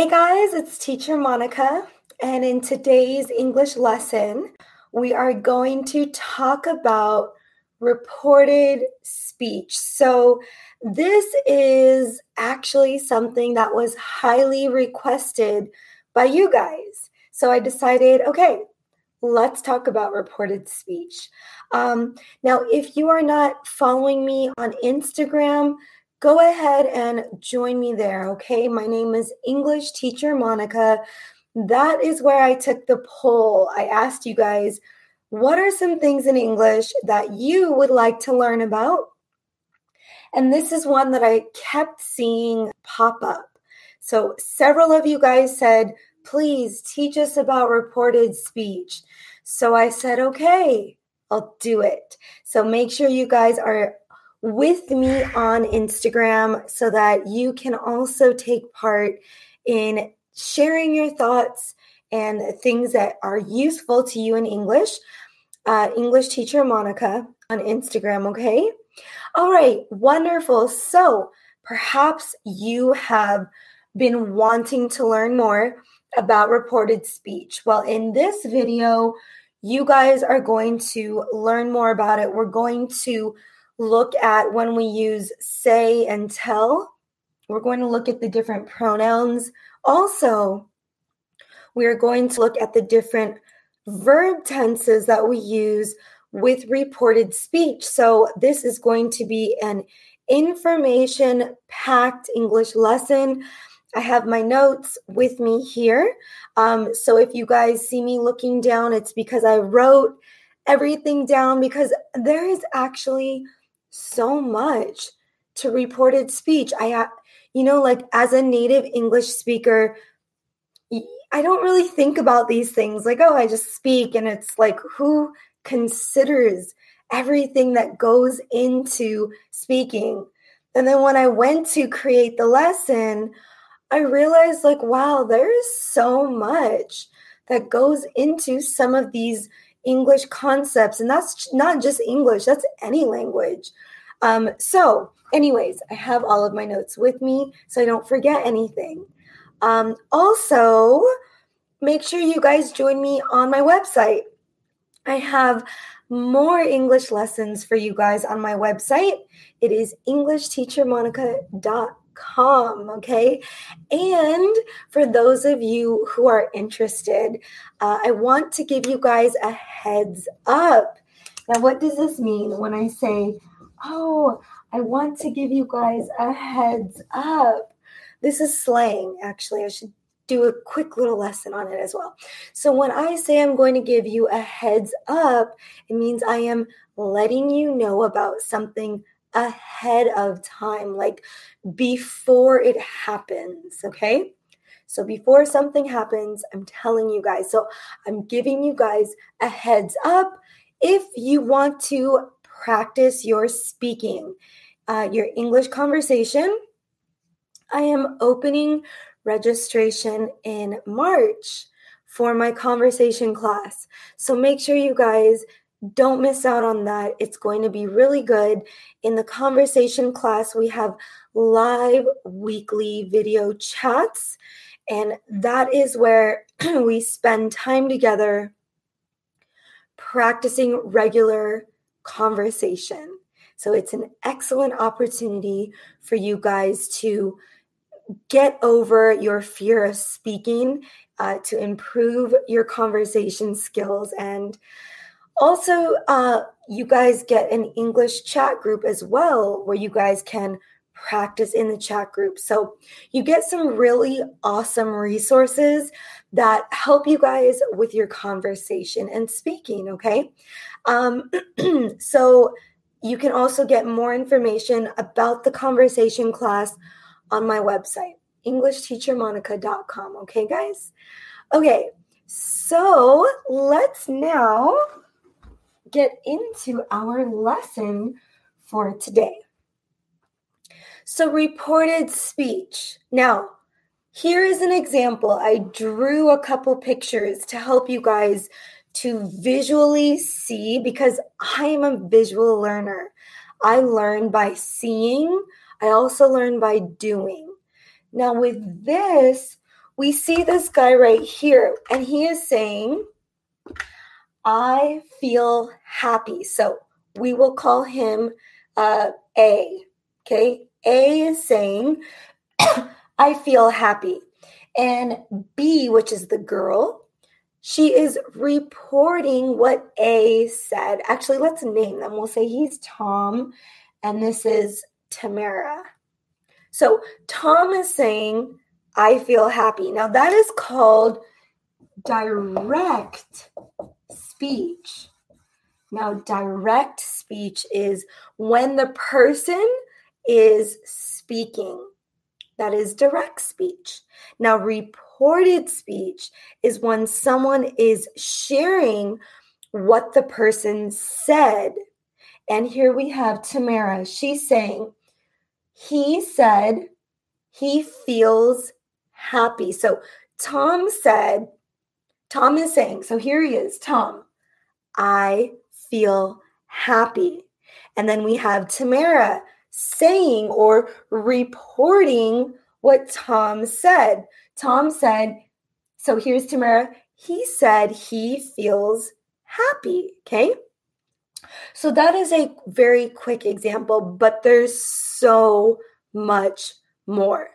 Hey guys, it's Teacher Monica, and in today's English lesson, we are going to talk about reported speech. So this is actually something that was highly requested by you guys. So I decided, okay, let's talk about reported speech. Now, if you are not following me on Instagram, go ahead and join me there, okay? My name is English Teacher Monica. That is where I took the poll. I asked you guys, what are some things in English that you would like to learn about? And this is one that I kept seeing pop up. So several of you guys said, please teach us about reported speech. So I said, okay, I'll do it. So make sure you guys are with me on Instagram so that you can also take part in sharing your thoughts and things that are useful to you in English. English Teacher Monica on Instagram, okay? All right, wonderful. So perhaps you have been wanting to learn more about reported speech. Well, in this video, you guys are going to learn more about it. We're going to look at when we use say and tell. We're going to look at the different pronouns. Also, we're going to look at the different verb tenses that we use with reported speech. So this is going to be an information-packed English lesson. I have my notes with me here. So if you guys see me looking down, it's because I wrote everything down, because there is actually so much to reported speech. As a native English speaker, I don't really think about these things like, oh, I just speak. And it's like, who considers everything that goes into speaking? And then when I went to create the lesson, I realized like, wow, there is so much that goes into some of these English concepts, and that's not just English, that's any language. So anyways, I have all of my notes with me so I don't forget anything. Also, make sure you guys join me on my website. I have more English lessons for you guys on my website. It is EnglishTeacherMonica.com, okay? And for those of you who are interested, I want to give you guys a heads up. Now, what does this mean when I say, oh, I want to give you guys a heads up? This is slang, actually. I should do a quick little lesson on it as well. So when I say I'm going to give you a heads up, it means I am letting you know about something ahead of time, like before it happens, okay? So before something happens, I'm telling you guys. So I'm giving you guys a heads up if you want to practice your speaking, your English conversation. I am opening registration in March for my conversation class. So make sure you guys don't miss out on that. It's going to be really good. In the conversation class, we have live weekly video chats, and that is where we spend time together practicing regular conversation. So it's an excellent opportunity for you guys to get over your fear of speaking, to improve your conversation skills, and also, you guys get an English chat group as well, where you guys can practice in the chat group. So you get some really awesome resources that help you guys with your conversation and speaking, okay? So you can also get more information about the conversation class on my website, EnglishTeacherMonica.com, okay, guys? Okay, so let's now get into our lesson for today. So reported speech. Now, here is an example. I drew a couple pictures to help you guys to visually see, because I am a visual learner. I learn by seeing. I also learn by doing. Now with this, we see this guy right here, and he is saying, I feel happy. So we will call him A. Okay, A is saying, I feel happy. And B, which is the girl, she is reporting what A said. Actually, let's name them. We'll say he's Tom, and this is Tamara. So Tom is saying, I feel happy. Now that is called direct speech. Now, direct speech is when the person is speaking. That is direct speech. Now, reported speech is when someone is sharing what the person said. And here we have Tamara. She's saying, he said he feels happy. So Tom is saying, so here he is, Tom, I feel happy. And then we have Tamara saying or reporting what Tom said. Tom said, so here's Tamara, he said he feels happy, okay? So that is a very quick example, but there's so much more.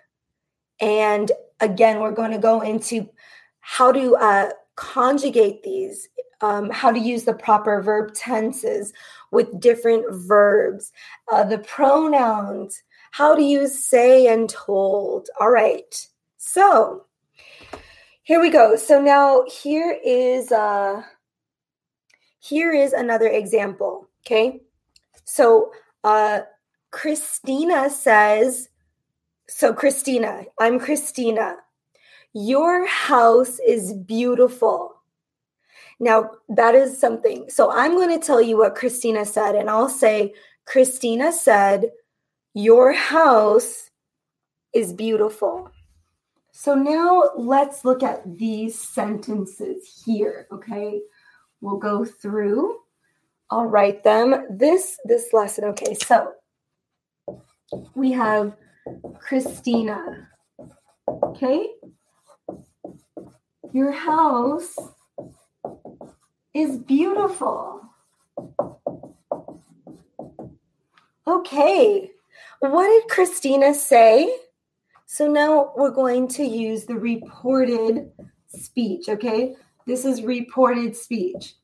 And again, we're going to go into how to conjugate these, how to use the proper verb tenses with different verbs, the pronouns, how to use say and told. All right. So here we go. So now here is another example. Okay. So Christina says, so Christina, I'm Christina. Your house is beautiful. Now, that is something. So I'm going to tell you what Christina said, and I'll say, Christina said, your house is beautiful. So now let's look at these sentences here, okay? We'll go through. I'll write them. This lesson, okay, so we have Christina, okay? Your house is beautiful. Okay, what did Christina say? So now we're going to use the reported speech, okay? This is reported speech.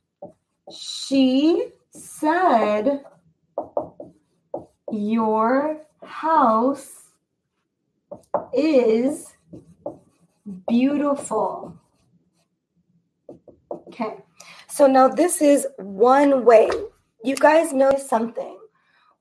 She said, your house is beautiful. Okay. So now this is one way. You guys notice something.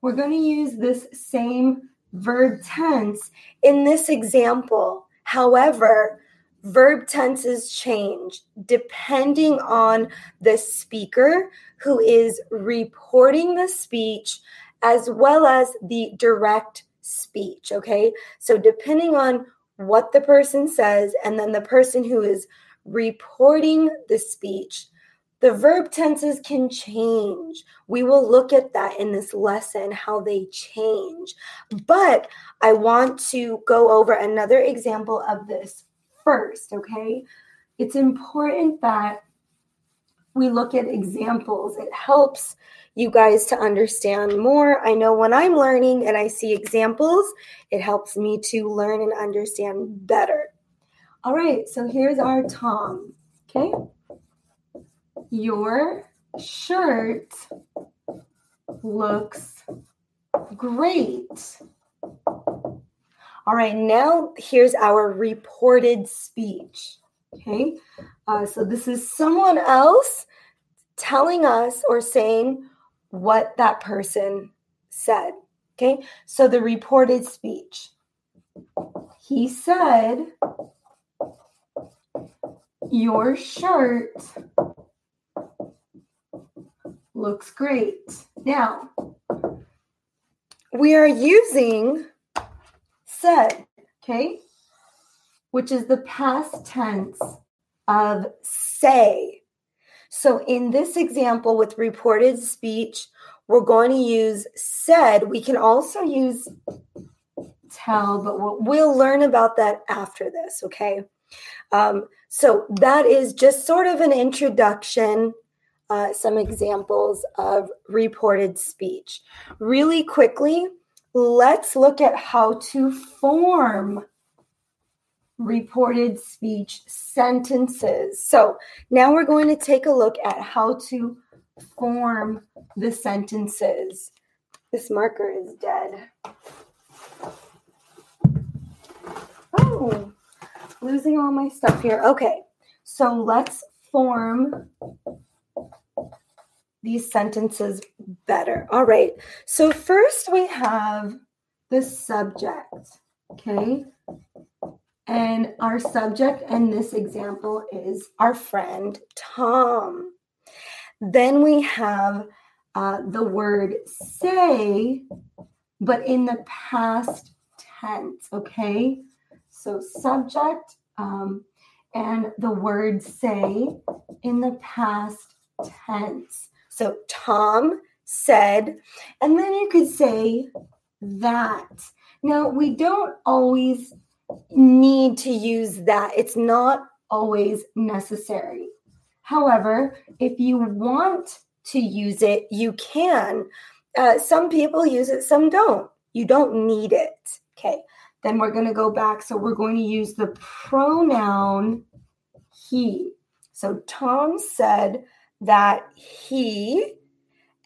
We're going to use this same verb tense in this example. However, verb tenses change depending on the speaker who is reporting the speech as well as the direct speech, okay? So depending on what the person says and then the person who is reporting the speech, the verb tenses can change. We will look at that in this lesson, how they change. But I want to go over another example of this first, okay? It's important that we look at examples. It helps you guys to understand more. I know when I'm learning and I see examples, it helps me to learn and understand better. All right, so here's our Tom, okay? Your shirt looks great. All right, now here's our reported speech. Okay, so this is someone else telling us or saying what that person said. Okay, so the reported speech. He said, your shirt looks great. Now, we are using said, okay, which is the past tense of say. So in this example with reported speech, we're going to use said. We can also use tell, but we'll learn about that after this, okay? So that is just sort of an introduction, some examples of reported speech. Really quickly, let's look at how to form reported speech sentences. So now we're going to take a look at how to form the sentences. This marker is dead. Oh, losing all my stuff here. Okay, so let's form these sentences better. All right, so first we have the subject, okay? And our subject in this example is our friend Tom. Then we have the word say, but in the past tense, okay? So subject and the word say in the past tense. So Tom said, and then you could say that. Now, we don't always need to use that. It's not always necessary. However, if you want to use it, you can. Some people use it, some don't. You don't need it. Okay, then we're going to go back. So we're going to use the pronoun he. So Tom said that he,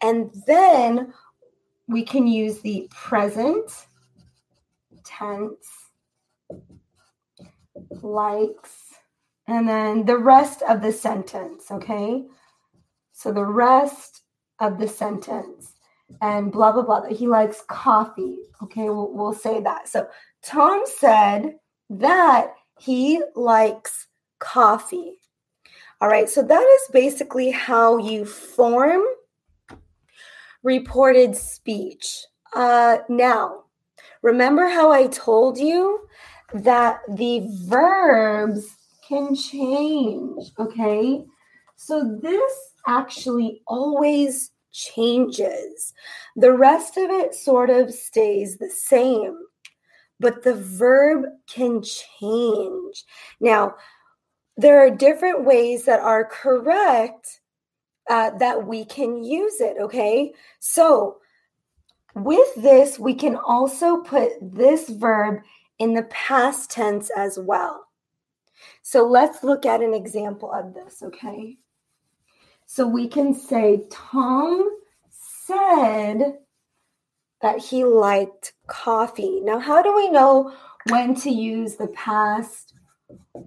and then we can use the present tense, likes, and then the rest of the sentence, okay? So the rest of the sentence and blah, blah, blah. He likes coffee, okay? We'll say that. So Tom said that he likes coffee. All right, so that is basically how you form reported speech. Now, remember how I told you that the verbs can change, okay? So this actually always changes. The rest of it sort of stays the same, but the verb can change. Now, there are different ways that are correct that we can use it, okay? So with this, we can also put this verb in the past tense as well. So let's look at an example of this, okay? So we can say, Tom said that he liked coffee. Now, how do we know when to use the past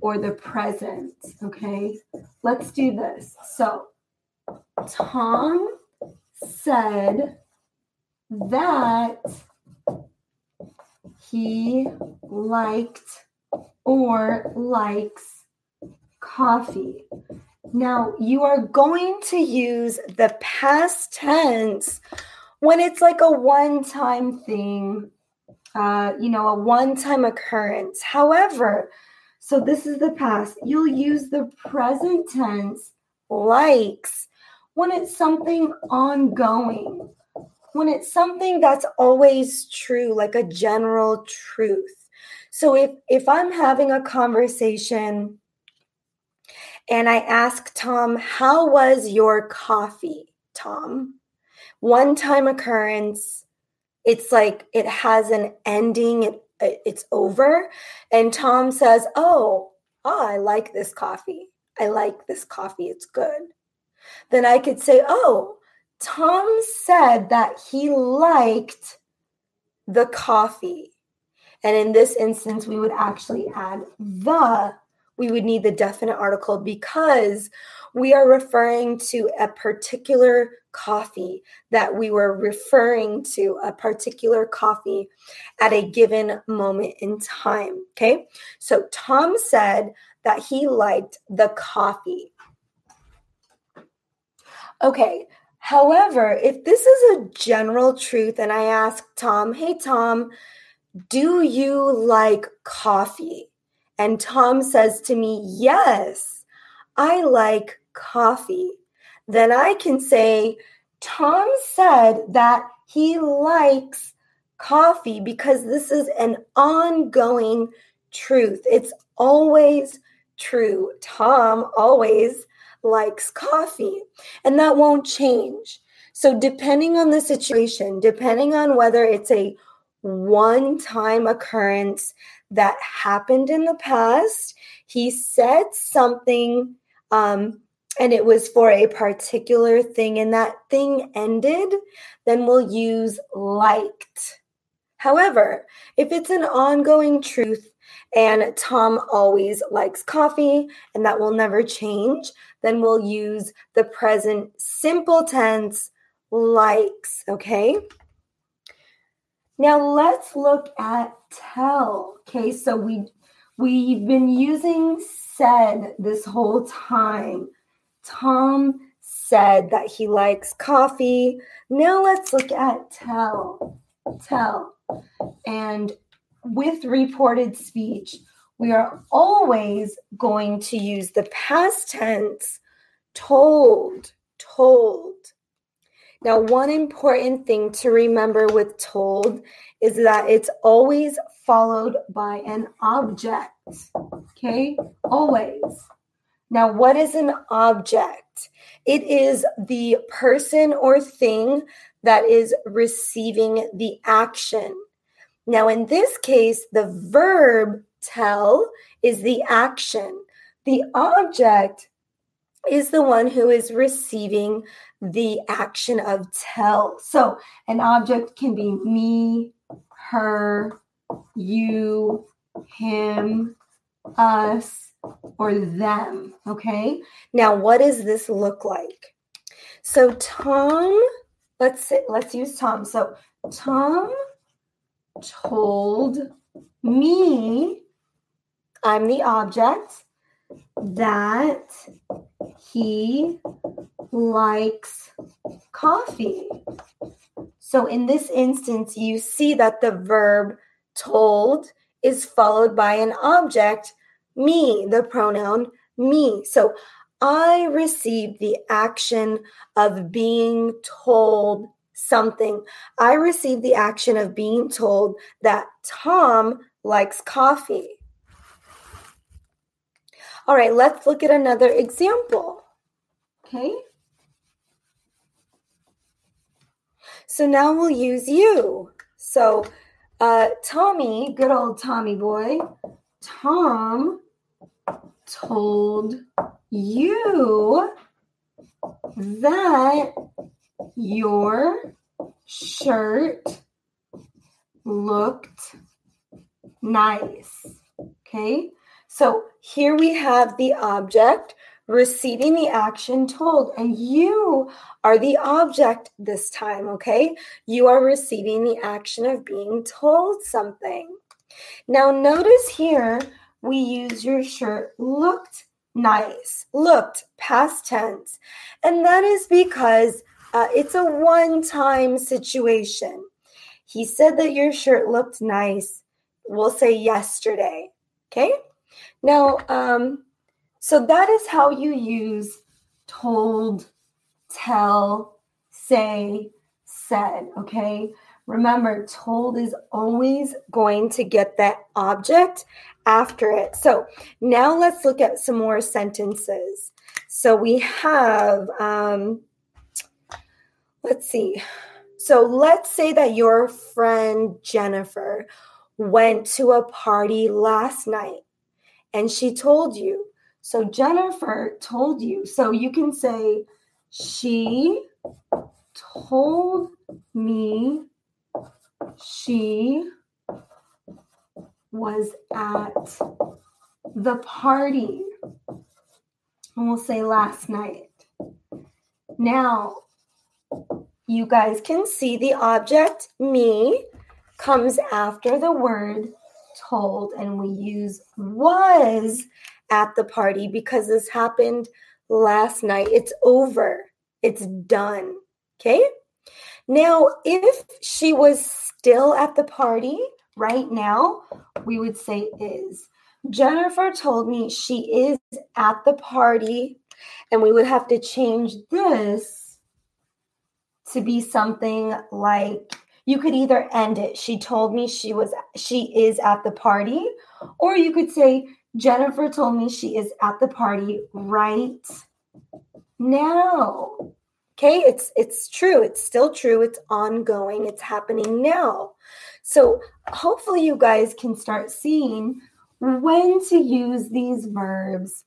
or the present, okay? Let's do this. So, Tom said that he liked or likes coffee. Now, you are going to use the past tense when it's like a one-time thing, a one-time occurrence. However, so this is the past. You'll use the present tense, likes, when it's something ongoing, when it's something that's always true, like a general truth. So if I'm having a conversation and I ask Tom, how was your coffee, Tom? One-time occurrence. It's like it has an ending. It's over. And Tom says, oh, I like this coffee. I like this coffee. It's good. Then I could say, oh, Tom said that he liked the coffee. And in this instance, we would actually add the. We would need the definite article because we are referring to a particular coffee that we were referring to, a particular coffee at a given moment in time, okay? So Tom said that he liked the coffee. Okay, however, if this is a general truth and I ask Tom, hey, Tom, do you like coffee? And Tom says to me, yes, I like coffee. Then I can say, Tom said that he likes coffee because this is an ongoing truth. It's always True, Tom always likes coffee, and that won't change. So depending on the situation, depending on whether it's a one-time occurrence that happened in the past, he said something and it was for a particular thing and that thing ended, then we'll use liked. However, if it's an ongoing truth and Tom always likes coffee and that will never change, then we'll use the present simple tense likes, okay? Now let's look at tell, okay? So we've been using said this whole time. Tom said that he likes coffee. Now let's look at tell. And with reported speech, we are always going to use the past tense, told. Now, one important thing to remember with told is that it's always followed by an object, okay? Always. Now, what is an object? It is the person or thing that is receiving the action. Now, in this case, the verb tell is the action. The object is the one who is receiving the action of tell. So an object can be me, her, you, him, us, or them, okay? Now, what does this look like? So Tom, let's use Tom. So Tom told me, I'm the object, that he likes coffee. So in this instance, you see that the verb told is followed by an object, me, the pronoun me. So I received the action of being told something. I received the action of being told that Tom likes coffee. All right, let's look at another example, okay? So now we'll use you. So Tommy, good old Tommy boy, Tom told you that your shirt looked nice, okay? So here we have the object receiving the action told, and you are the object this time, okay? You are receiving the action of being told something. Now notice here we use your shirt looked nice, looked, past tense, and that is because it's a one-time situation. He said that your shirt looked nice, we'll say yesterday, okay? Now, so that is how you use told, tell, say, said, okay? Remember, told is always going to get that object after it. So now let's look at some more sentences. So we have, let's see. So let's say that your friend Jennifer went to a party last night. And she told you. So Jennifer told you. So you can say, she told me she was at the party. And we'll say last night. Now, you guys can see the object me comes after the word told, and we use was at the party because this happened last night. It's over. It's done. Okay? Now, if she was still at the party right now, we would say is. Jennifer told me she is at the party, and we would have to change this to be something like You could either end it, she told me she is at the party, or you could say, Jennifer told me she is at the party right now. Okay, it's true. It's still true. It's ongoing. It's happening now. So hopefully you guys can start seeing when to use these verbs,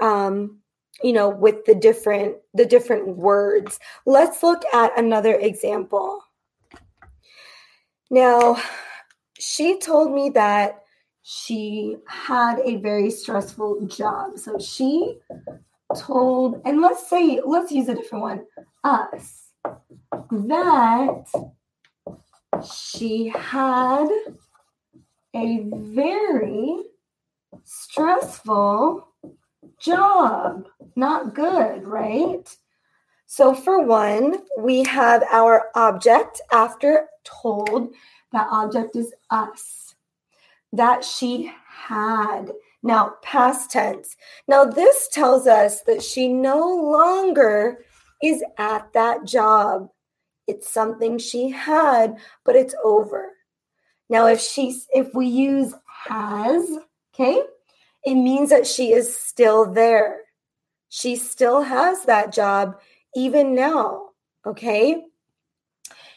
with the different words. Let's look at another example. Now, she told me that she had a very stressful job. So she told, and let's use a different one, us, that she had a very stressful job. Not good, right? So for one, we have our object after told. That object is us. That she had. Now, past tense. Now, this tells us that she no longer is at that job. It's something she had, but it's over. Now, if we use has, okay, it means that she is still there. She still has that job even now, okay?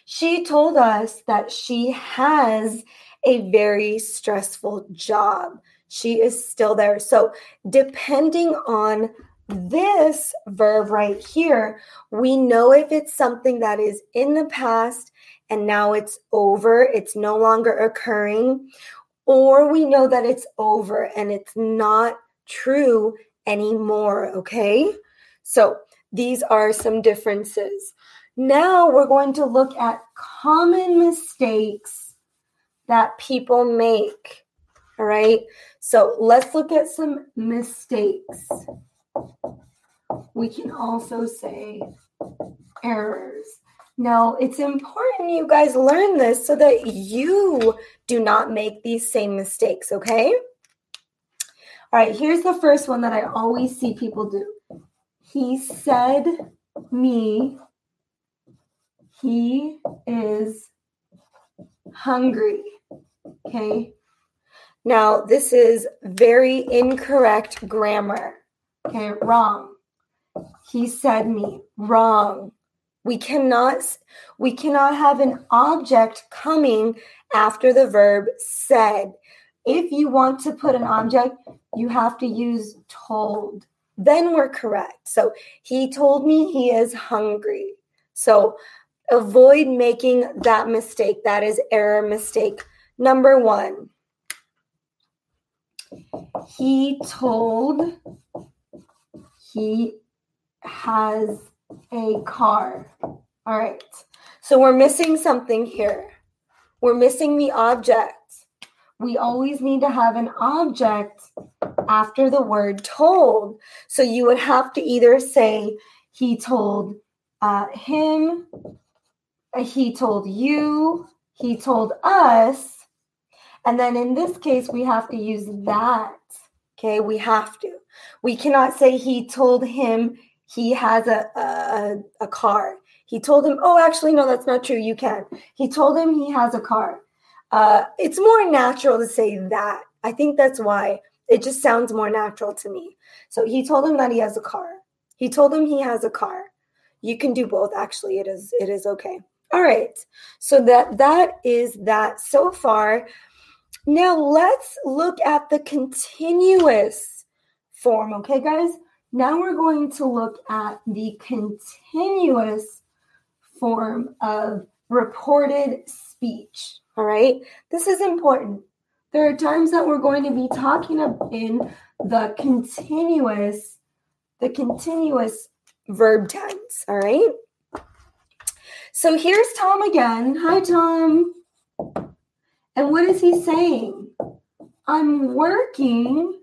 She told us that she has a very stressful job. She is still there. So depending on this verb right here, we know if it's something that is in the past and now it's over, it's no longer occurring, or we know that it's over and it's not true anymore, okay? So these are some differences. Now we're going to look at common mistakes that people make. All right, so let's look at some mistakes. We can also say errors. Now, it's important you guys learn this so that you do not make these same mistakes, okay? All right, here's the first one that I always see people do. He said me, he is hungry, okay? Now, this is very incorrect grammar. Okay, wrong. He said me, wrong. We cannot have an object coming after the verb said. If you want to put an object, you have to use told. Then we're correct. So he told me he is hungry. So avoid making that mistake. That is error mistake number one. He told he has a car. All right. So we're missing something here. We're missing the object. We always need to have an object after the word told. So you would have to either say he told him, he told you, he told us. And then in this case, we have to use that, okay? We have to. We cannot say he told him he has a car. He told him, oh, actually, no, that's not true. You can. He told him he has a car. It's more natural to say that. I think that's why. It just sounds more natural to me. So he told him that he has a car. He told him he has a car. You can do both, actually. It is okay. All right. So that is that so far. Now, let's look at the continuous form, okay, guys? Now we're going to look at the continuous form of reported speech, all right? This is important. There are times that we're going to be talking in the continuous verb tense, all right? So here's Tom again. Hi, Tom. And what is he saying? I'm working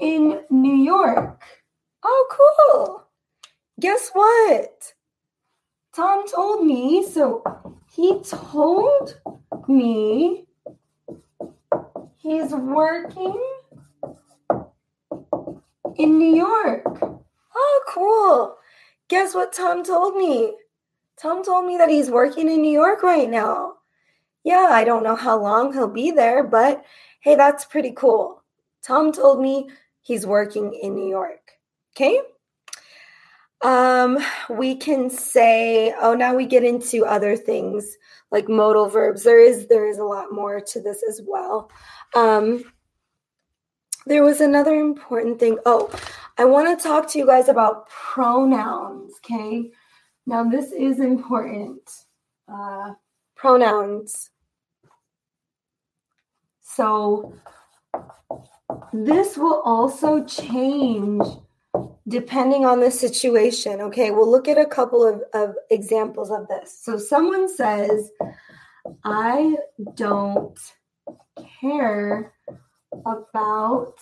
in New York. Oh, cool. Guess what? Tom told me, so he told me he's working in New York. Oh, cool. Guess what Tom told me? Tom told me that he's working in New York right now. Yeah, I don't know how long he'll be there, but hey, that's pretty cool. Tom told me he's working in New York. Okay? We can say, oh, now we get into other things like modal verbs. There is a lot more to this as well. There was another important thing. Oh, I want to talk to you guys about pronouns. Okay? Now this is important. Pronouns. So this will also change depending on the situation. Okay, we'll look at a couple of examples of this. So someone says, I don't care about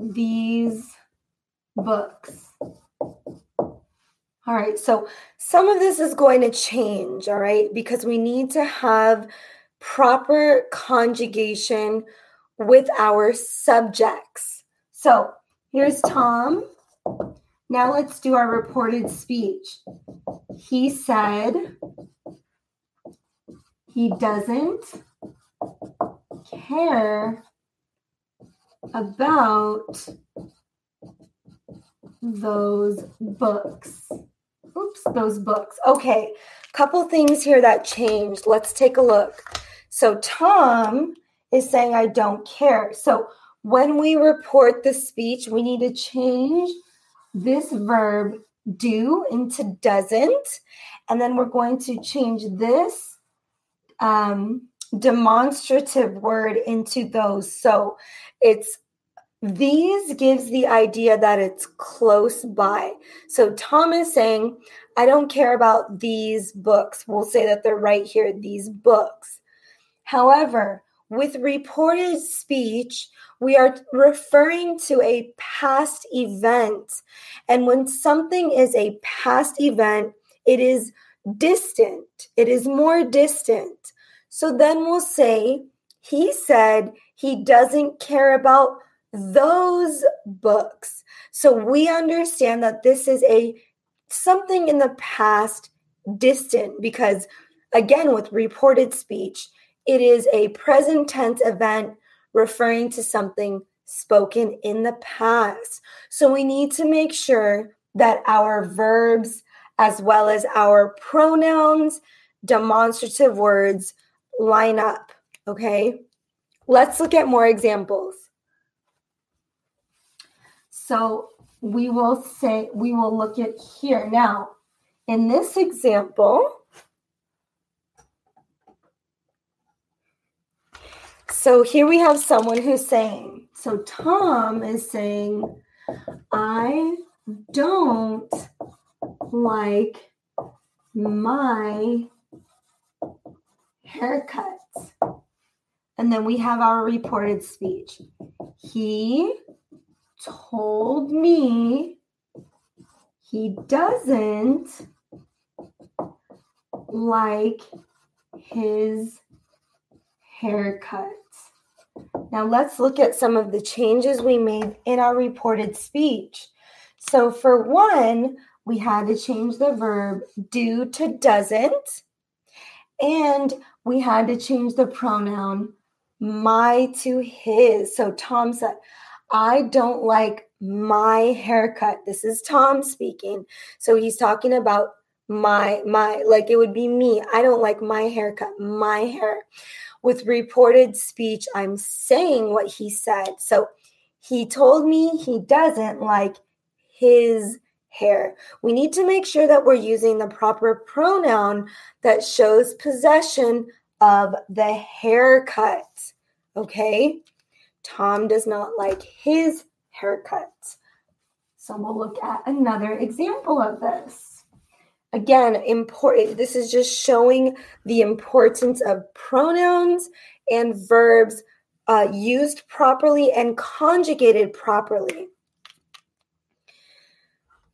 these books. All right, so some of this is going to change, all right, because we need to have proper conjugation with our subjects. So here's Tom. Now let's do our reported speech. He said he doesn't care about those books. Oops, those books. Okay, couple things here that changed. Let's take a look. So Tom is saying, I don't care. So when we report the speech, we need to change this verb do into doesn't. And then we're going to change this demonstrative word into those. So it's these gives the idea that it's close by. So Tom is saying, I don't care about these books. We'll say that they're right here, these books. However, with reported speech, we are referring to a past event. And when something is a past event, it is distant. It is more distant. So then we'll say, he said he doesn't care about those books. So we understand that this is a something in the past distant because, again, with reported speech, it is a present tense event referring to something spoken in the past. So we need to make sure that our verbs, as well as our pronouns, demonstrative words, line up, okay? Let's look at more examples. So we will look at here. Now, in this example, so here we have someone who's saying, so Tom is saying, I don't like my haircuts. And then we have our reported speech. He told me he doesn't like his haircut. Now let's look at some of the changes we made in our reported speech. So for one, we had to change the verb do to doesn't, and we had to change the pronoun my to his. So Tom said, I don't like my haircut. This is Tom speaking. So he's talking about my, like it would be me. I don't like my haircut, my hair. With reported speech, I'm saying what he said. So he told me he doesn't like his hair. We need to make sure that we're using the proper pronoun that shows possession of the haircut. Okay? Tom does not like his haircut. So we'll look at another example of this. Again, important. This is just showing the importance of pronouns and verbs used properly and conjugated properly.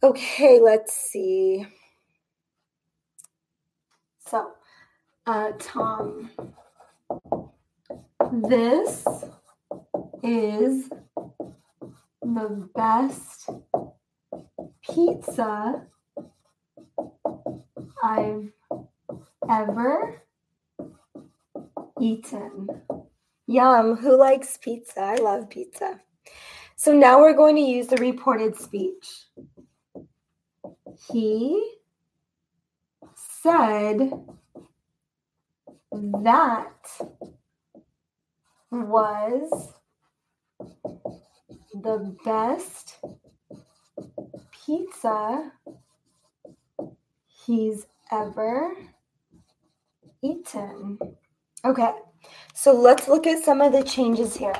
Okay, let's see. So, Tom, this is the best pizza I've ever eaten. Yum. Who likes pizza? I love pizza. So now we're going to use the reported speech. He said that was the best pizza he's ever eaten. Okay, so let's look at some of the changes here.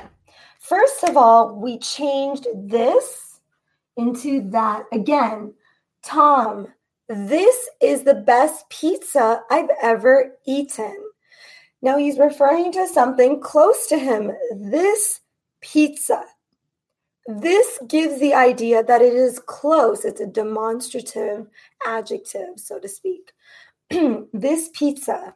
First of all, we changed this into that. Again, Tom, this is the best pizza I've ever eaten. Now he's referring to something close to him, this pizza. This gives the idea that it is close. It's a demonstrative adjective, so to speak. This pizza.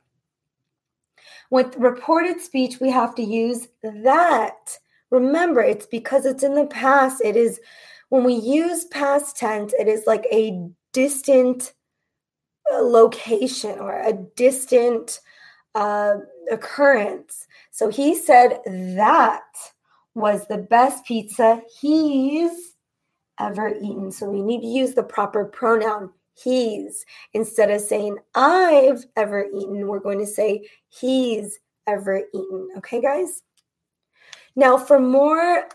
With reported speech, we have to use that. Remember, it's because it's in the past. It is, when we use past tense, it is like a distant location or a distant occurrence. So he said that was the best pizza he's ever eaten. So we need to use the proper pronoun, he's. Instead of saying I've ever eaten, we're going to say he's ever eaten. Okay, guys? Now, for more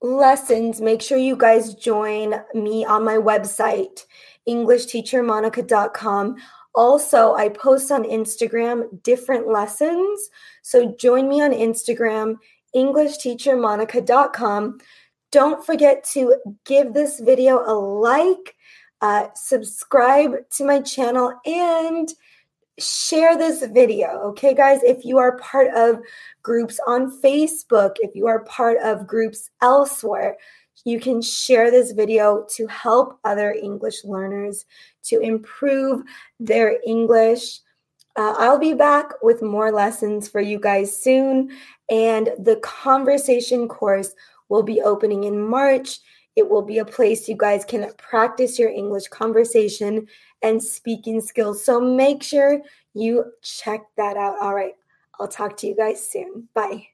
lessons, make sure you guys join me on my website, EnglishTeacherMonica.com. Also, I post on Instagram different lessons. So join me on Instagram, EnglishTeacherMonica.com. Don't forget to give this video a like, subscribe to my channel, and share this video. Okay, guys, if you are part of groups on Facebook, if you are part of groups elsewhere, you can share this video to help other English learners to improve their English. I'll be back with more lessons for you guys soon. And the conversation course will be opening in March. It will be a place you guys can practice your English conversation and speaking skills. So make sure you check that out. All right. I'll talk to you guys soon. Bye.